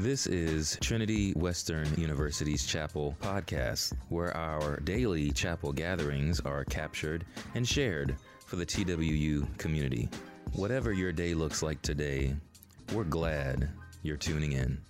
This is Trinity Western University's Chapel Podcast, where our daily chapel gatherings are captured and shared for the TWU community. Whatever your day looks like today, we're glad you're tuning in.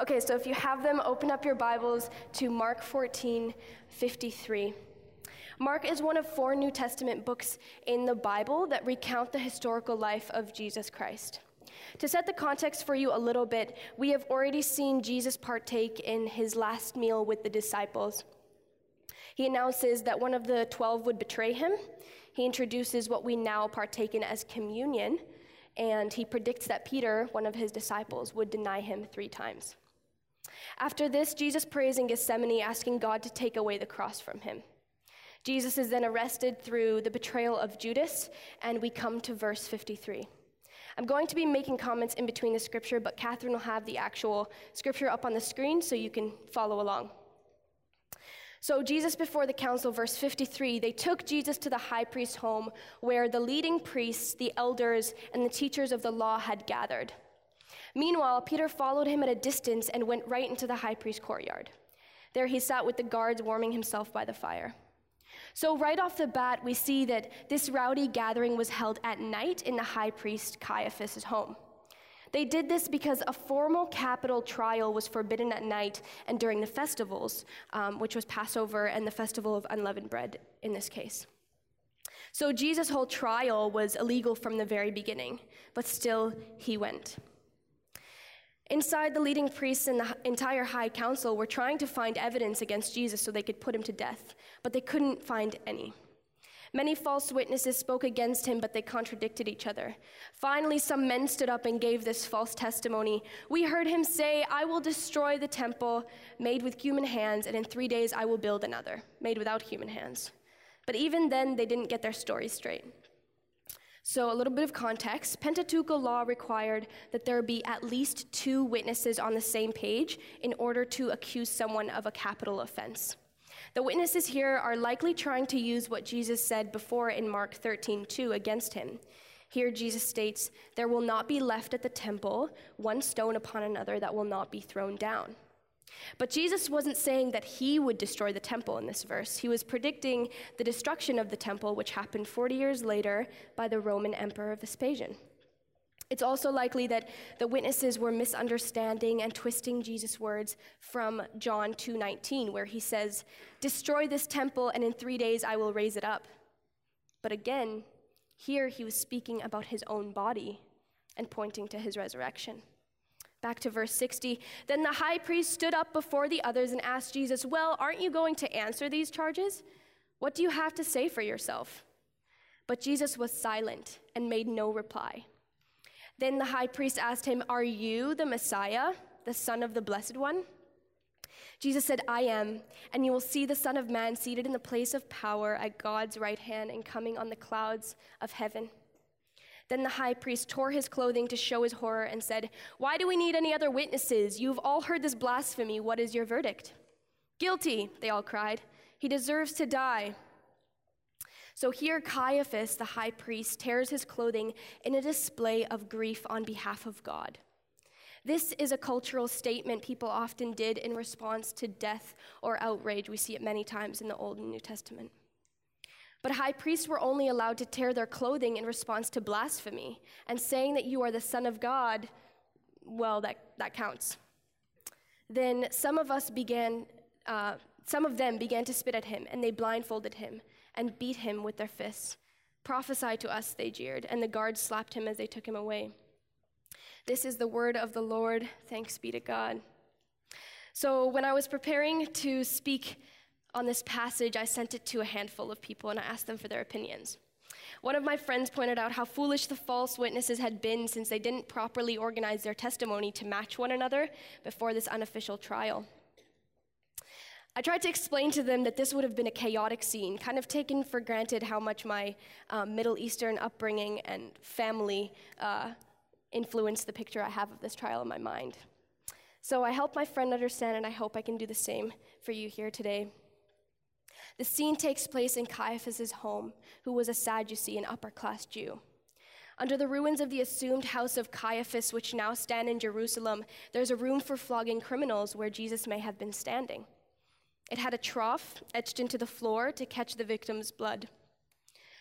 Okay, so if you have them, open up your Bibles to Mark 14:53. Mark is one of four New Testament books in the Bible that recount the historical life of Jesus Christ. To set the context for you a little bit, we have already seen Jesus partake in his last meal with the disciples. He announces that one of the 12 would betray him. He introduces what we now partake in as communion, and he predicts that Peter, one of his disciples, would deny him 3 times. After this, Jesus prays in Gethsemane, asking God to take away the cross from him. Jesus is then arrested through the betrayal of Judas, and we come to verse 53. I'm going to be making comments in between the scripture, but Catherine will have the actual scripture up on the screen so you can follow along. So Jesus before the council, verse 53, they took Jesus to the high priest's home where the leading priests, the elders, and the teachers of the law had gathered. Meanwhile, Peter followed him at a distance and went right into the high priest's courtyard. There he sat with the guards, warming himself by the fire. So right off the bat, we see that this rowdy gathering was held at night in the high priest Caiaphas' home. They did this because a formal capital trial was forbidden at night and during the festivals, which was Passover and the festival of unleavened bread in this case. So Jesus' whole trial was illegal from the very beginning, but still he went. Inside, the leading priests and the entire high council were trying to find evidence against Jesus so they could put him to death, but they couldn't find any. Many false witnesses spoke against him, but they contradicted each other. Finally, some men stood up and gave this false testimony. We heard him say, I will destroy the temple made with human hands, and in 3 days I will build another made without human hands. But even then, they didn't get their story straight. So a little bit of context. Pentateuchal law required that there be at least 2 witnesses on the same page in order to accuse someone of a capital offense. The witnesses here are likely trying to use what Jesus said before in Mark 13:2 against him. Here Jesus states, there will not be left at the temple one stone upon another that will not be thrown down. But Jesus wasn't saying that he would destroy the temple in this verse. He was predicting the destruction of the temple, which happened 40 years later by the Roman Emperor Vespasian. It's also likely that the witnesses were misunderstanding and twisting Jesus' words from John 2:19, where he says, destroy this temple, and in 3 days I will raise it up. But again, here he was speaking about his own body and pointing to his resurrection. Back to verse 60, then the high priest stood up before the others and asked Jesus, well, aren't you going to answer these charges? What do you have to say for yourself? But Jesus was silent and made no reply. Then the high priest asked him, are you the Messiah, the Son of the Blessed One? Jesus said, I am, and you will see the Son of Man seated in the place of power at God's right hand and coming on the clouds of heaven. Then the high priest tore his clothing to show his horror and said, why do we need any other witnesses? You've all heard this blasphemy. What is your verdict? Guilty, they all cried. He deserves to die. So here Caiaphas, the high priest, tears his clothing in a display of grief on behalf of God. This is a cultural statement people often did in response to death or outrage. We see it many times in the Old and New Testament. But high priests were only allowed to tear their clothing in response to blasphemy, and saying that you are the Son of God, well, that counts. Then some of them began to spit at him, and they blindfolded him and beat him with their fists. Prophesy to us, they jeered, and the guards slapped him as they took him away. This is the word of the Lord. Thanks be to God. So when I was preparing to speak on this passage, I sent it to a handful of people, and I asked them for their opinions. One of my friends pointed out how foolish the false witnesses had been since they didn't properly organize their testimony to match one another before this unofficial trial. I tried to explain to them that this would have been a chaotic scene, kind of taken for granted how much my Middle Eastern upbringing and family influenced the picture I have of this trial in my mind. So I helped my friend understand, and I hope I can do the same for you here today. The scene takes place in Caiaphas' home, who was a Sadducee, an upper-class Jew. Under the ruins of the assumed house of Caiaphas, which now stand in Jerusalem, there's a room for flogging criminals where Jesus may have been standing. It had a trough etched into the floor to catch the victim's blood.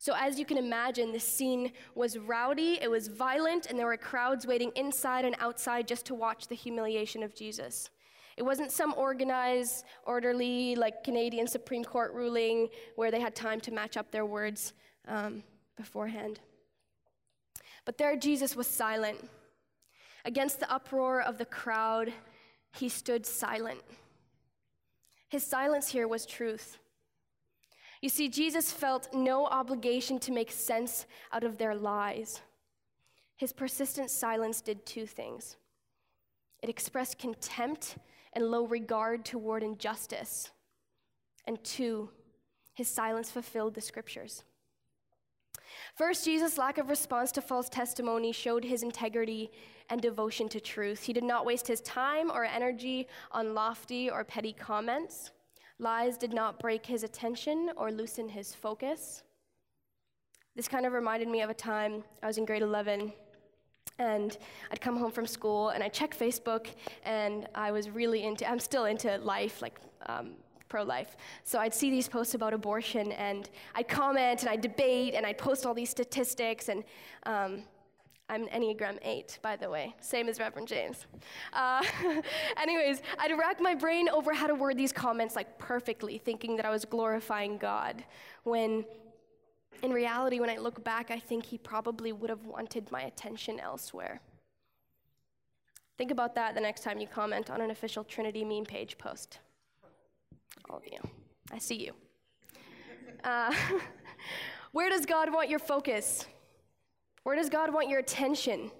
So as you can imagine, this scene was rowdy, it was violent, and there were crowds waiting inside and outside just to watch the humiliation of Jesus. It wasn't some organized, orderly, like Canadian Supreme Court ruling where they had time to match up their words beforehand. But there Jesus was silent. Against the uproar of the crowd, he stood silent. His silence here was truth. You see, Jesus felt no obligation to make sense out of their lies. His persistent silence did two things. It expressed contempt and low regard toward injustice. And two, his silence fulfilled the scriptures. First, Jesus' lack of response to false testimony showed his integrity and devotion to truth. He did not waste his time or energy on lofty or petty comments. Lies did not break his attention or loosen his focus. This kind of reminded me of a time I was in grade 11, and I'd come home from school, and I'd check Facebook, and I was really into, I'm still into life, like, pro-life. So I'd see these posts about abortion, and I'd comment, and I'd debate, and I'd post all these statistics, and I'm an Enneagram 8, by the way, same as Reverend James. Anyways, I'd rack my brain over how to word these comments like perfectly, thinking that I was glorifying God, when in reality, when I look back, I think he probably would have wanted my attention elsewhere. Think about that the next time you comment on an official Trinity meme page post. All of you. I see you. Where does God want your focus? Where does God want your attention?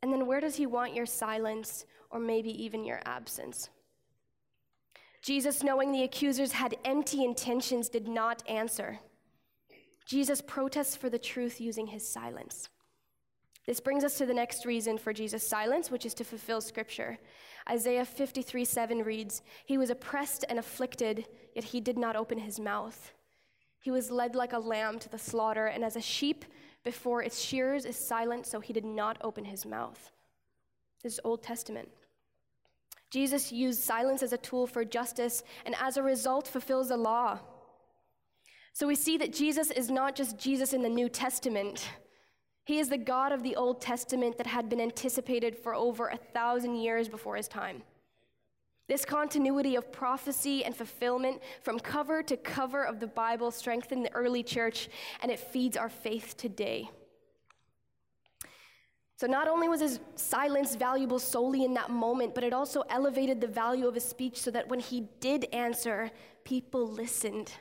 And then where does he want your silence or maybe even your absence? Jesus, knowing the accusers had empty intentions, did not answer. Jesus protests for the truth using his silence. This brings us to the next reason for Jesus' silence, which is to fulfill Scripture. Isaiah 53:7 reads, "He was oppressed and afflicted, yet he did not open his mouth. He was led like a lamb to the slaughter, and as a sheep before its shearers is silent, so he did not open his mouth." This is Old Testament. Jesus used silence as a tool for justice, and as a result fulfills the law. So we see that Jesus is not just Jesus in the New Testament. He is the God of the Old Testament that had been anticipated for over 1,000 years before his time. This continuity of prophecy and fulfillment from cover to cover of the Bible strengthened the early church, and it feeds our faith today. So not only was his silence valuable solely in that moment, but it also elevated the value of his speech so that when he did answer, people listened.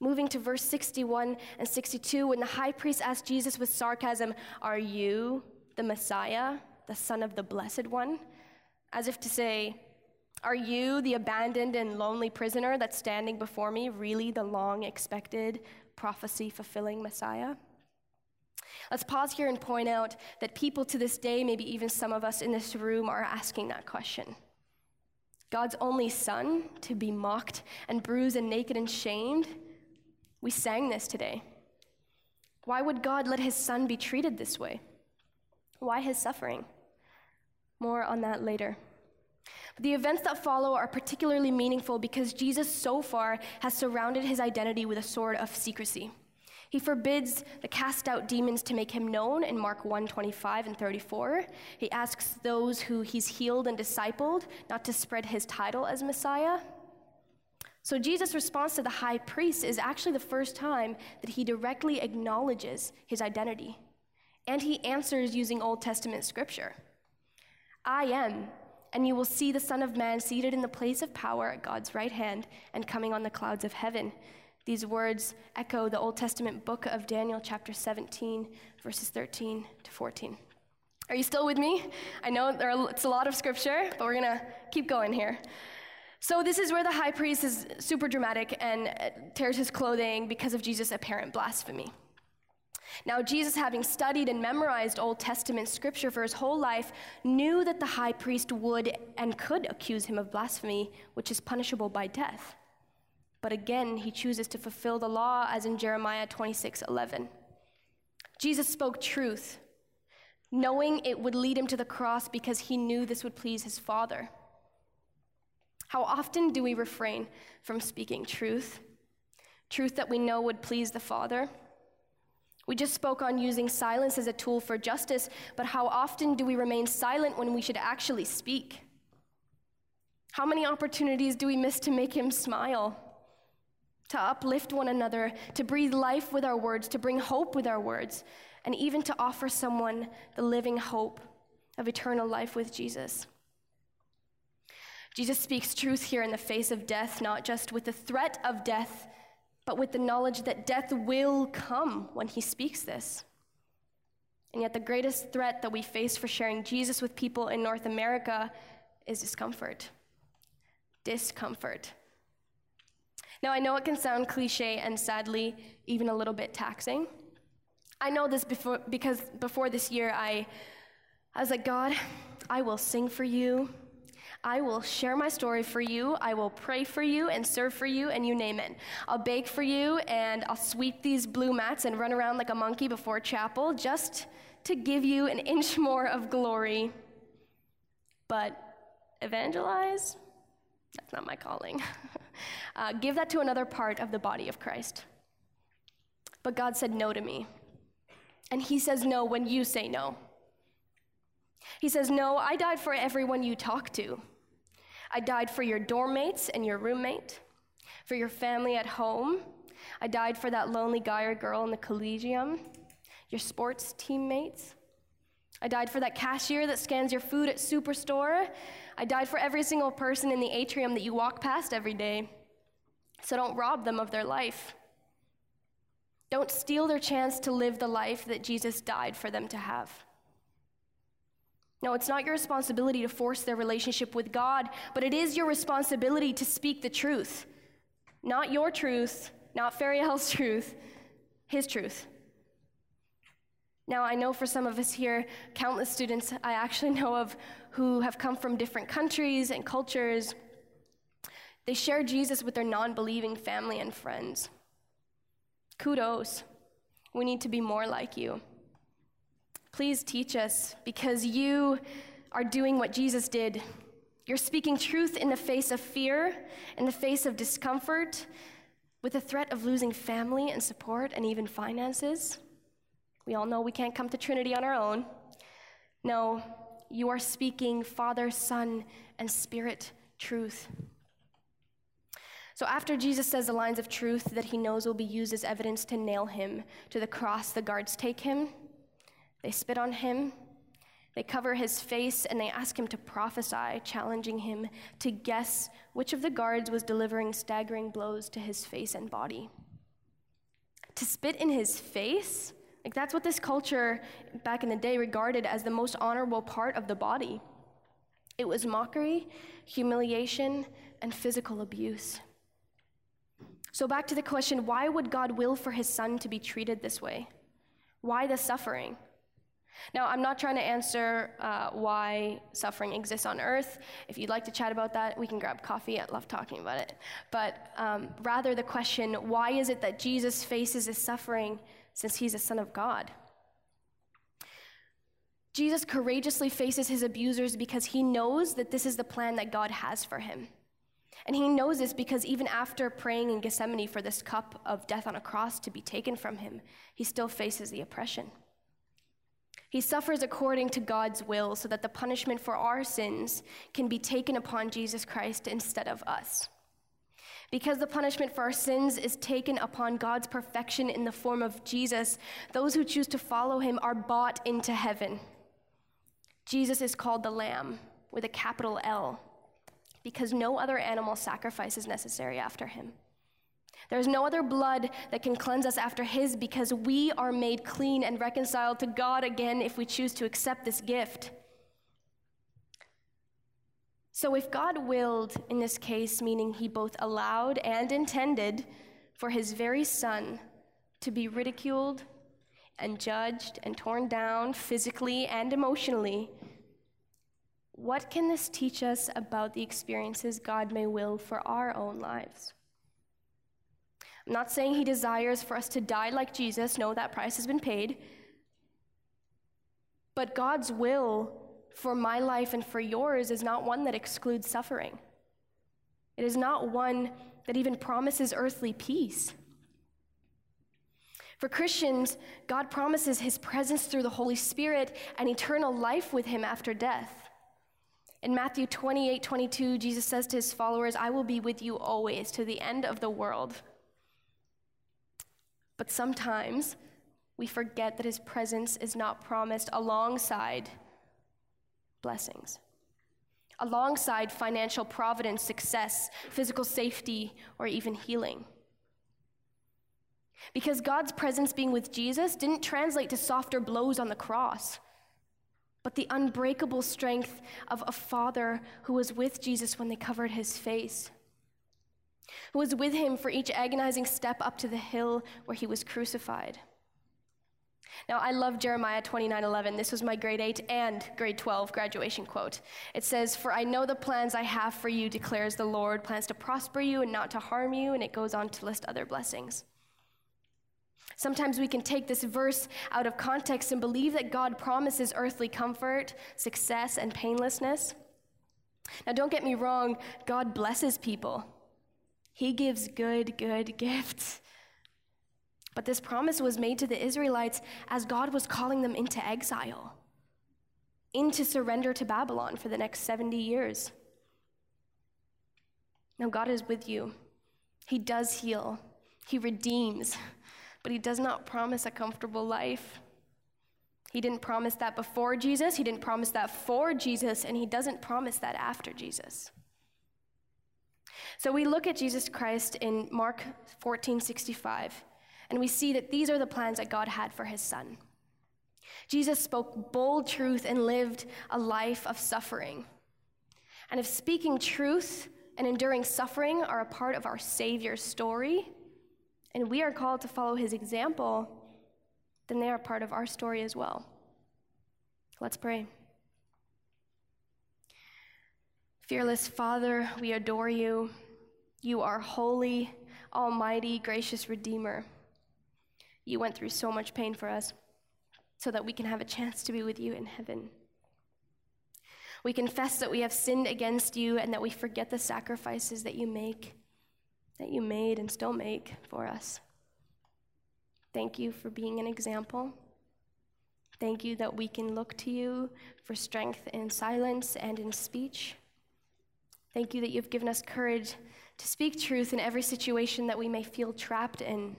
Moving to verse 61 and 62, when the high priest asked Jesus with sarcasm, "Are you the Messiah, the Son of the Blessed One?" As if to say, "Are you the abandoned and lonely prisoner that's standing before me, really the long-expected, prophecy-fulfilling Messiah?" Let's pause here and point out that people to this day, maybe even some of us in this room, are asking that question. God's only Son, to be mocked and bruised and naked and shamed. We sang this today. Why would God let his Son be treated this way? Why his suffering? More on that later. But the events that follow are particularly meaningful because Jesus so far has surrounded his identity with a sword of secrecy. He forbids the cast-out demons to make him known in Mark 1:25 and 34. He asks those who he's healed and discipled not to spread his title as Messiah. So Jesus' response to the high priest is actually the first time that he directly acknowledges his identity. And he answers using Old Testament scripture. "I am, and you will see the Son of Man seated in the place of power at God's right hand and coming on the clouds of heaven." These words echo the Old Testament book of Daniel chapter 17, verses 13 to 14. Are you still with me? I know it's a lot of scripture, but we're going to keep going here. So this is where the high priest is super dramatic and tears his clothing because of Jesus' apparent blasphemy. Now Jesus, having studied and memorized Old Testament scripture for his whole life, knew that the high priest would and could accuse him of blasphemy, which is punishable by death. But again, he chooses to fulfill the law, as in Jeremiah 26:11. Jesus spoke truth, knowing it would lead him to the cross because he knew this would please his Father. How often do we refrain from speaking truth? Truth that we know would please the Father? We just spoke on using silence as a tool for justice, but how often do we remain silent when we should actually speak? How many opportunities do we miss to make him smile, to uplift one another, to breathe life with our words, to bring hope with our words, and even to offer someone the living hope of eternal life with Jesus? Jesus speaks truth here in the face of death, not just with the threat of death, but with the knowledge that death will come when he speaks this. And yet the greatest threat that we face for sharing Jesus with people in North America is discomfort. Discomfort. Now, I know it can sound cliche and sadly even a little bit taxing. I know this because before this year, I was like, God, I will sing for you. I will share my story for you. I will pray for you and serve for you, and you name it. I'll bake for you, and I'll sweep these blue mats and run around like a monkey before chapel just to give you an inch more of glory. But evangelize? That's not my calling. Give that to another part of the body of Christ. But God said no to me. And he says no when you say no. He says, no, I died for everyone you talk to. I died for your dorm mates and your roommate, for your family at home. I died for that lonely guy or girl in the collegium, your sports teammates. I died for that cashier that scans your food at Superstore. I died for every single person in the atrium that you walk past every day. So don't rob them of their life. Don't steal their chance to live the life that Jesus died for them to have. No, it's not your responsibility to force their relationship with God, but it is your responsibility to speak the truth. Not your truth, not Fariel's truth, his truth. Now, I know for some of us here, countless students I actually know of who have come from different countries and cultures. They share Jesus with their non-believing family and friends. Kudos. We need to be more like you. Please teach us, because you are doing what Jesus did. You're speaking truth in the face of fear, in the face of discomfort, with the threat of losing family and support and even finances. We all know we can't come to Trinity on our own. No, you are speaking Father, Son, and Spirit truth. So after Jesus says the lines of truth that he knows will be used as evidence to nail him to the cross, the guards take him. They spit on him, they cover his face, and they ask him to prophesy, challenging him to guess which of the guards was delivering staggering blows to his face and body. To spit in his face? Like, that's what this culture back in the day regarded as the most honorable part of the body. It was mockery, humiliation, and physical abuse. So back to the question, why would God will for his son to be treated this way? Why the suffering? Now, I'm not trying to answer why suffering exists on earth. If you'd like to chat about that, we can grab coffee. I love talking about it. But rather the question, why is it that Jesus faces his suffering since he's a son of God? Jesus courageously faces his abusers because he knows that this is the plan that God has for him. And he knows this because even after praying in Gethsemane for this cup of death on a cross to be taken from him, he still faces the oppression. He suffers according to God's will so that the punishment for our sins can be taken upon Jesus Christ instead of us. Because the punishment for our sins is taken upon God's perfection in the form of Jesus, those who choose to follow him are bought into heaven. Jesus is called the Lamb with a capital L because no other animal sacrifice is necessary after him. There is no other blood that can cleanse us after his because we are made clean and reconciled to God again if we choose to accept this gift. So if God willed in this case, meaning he both allowed and intended for his very son to be ridiculed and judged and torn down physically and emotionally, what can this teach us about the experiences God may will for our own lives? I'm not saying he desires for us to die like Jesus. No, that price has been paid. But God's will for my life and for yours is not one that excludes suffering. It is not one that even promises earthly peace. For Christians, God promises his presence through the Holy Spirit and eternal life with him after death. In Matthew 28:22, Jesus says to his followers, "I will be with you always to the end of the world." But sometimes we forget that his presence is not promised alongside blessings, alongside financial providence, success, physical safety, or even healing. Because God's presence being with Jesus didn't translate to softer blows on the cross, but the unbreakable strength of a father who was with Jesus when they covered his face, who was with him for each agonizing step up to the hill where he was crucified. Now, I love Jeremiah 29:11. This was my grade 8 and grade 12 graduation quote. It says, "For I know the plans I have for you, declares the Lord, plans to prosper you and not to harm you," and it goes on to list other blessings. Sometimes we can take this verse out of context and believe that God promises earthly comfort, success, and painlessness. Now, don't get me wrong, God blesses people. He gives good gifts. But this promise was made to the Israelites as God was calling them into exile, into surrender to Babylon for the next 70 years. Now, God is with you. He does heal. He redeems. But he does not promise a comfortable life. He didn't promise that before Jesus, he didn't promise that for Jesus, and he doesn't promise that after Jesus. So we look at Jesus Christ in Mark 14:65, and we see that these are the plans that God had for his son. Jesus spoke bold truth and lived a life of suffering. And if speaking truth and enduring suffering are a part of our Savior's story, and we are called to follow his example, then they are part of our story as well. Let's pray. Fearless Father, we adore you. You are holy, almighty, gracious Redeemer. You went through so much pain for us so that we can have a chance to be with you in heaven. We confess that we have sinned against you and that we forget the sacrifices that you make, that you made and still make for us. Thank you for being an example. Thank you that we can look to you for strength in silence and in speech. Thank you that you've given us courage to speak truth in every situation that we may feel trapped in.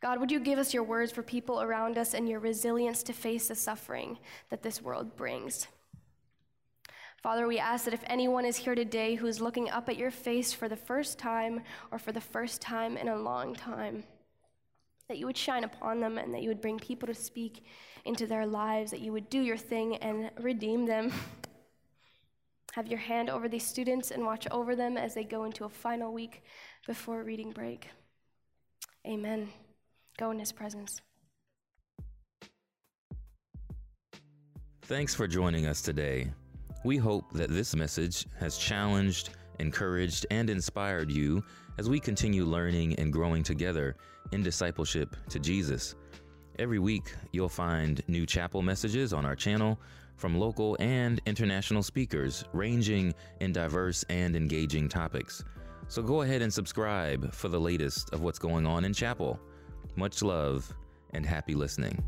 God, would you give us your words for people around us and your resilience to face the suffering that this world brings? Father, we ask that if anyone is here today who is looking up at your face for the first time or for the first time in a long time, that you would shine upon them and that you would bring people to speak into their lives, that you would do your thing and redeem them. Have your hand over these students and watch over them as they go into a final week before reading break. Amen. Go in his presence. Thanks for joining us today. We hope that this message has challenged, encouraged, and inspired you as we continue learning and growing together in discipleship to Jesus. Every week, you'll find new chapel messages on our channel from local and international speakers, ranging in diverse and engaging topics. So go ahead and subscribe for the latest of what's going on in chapel. Much love and happy listening.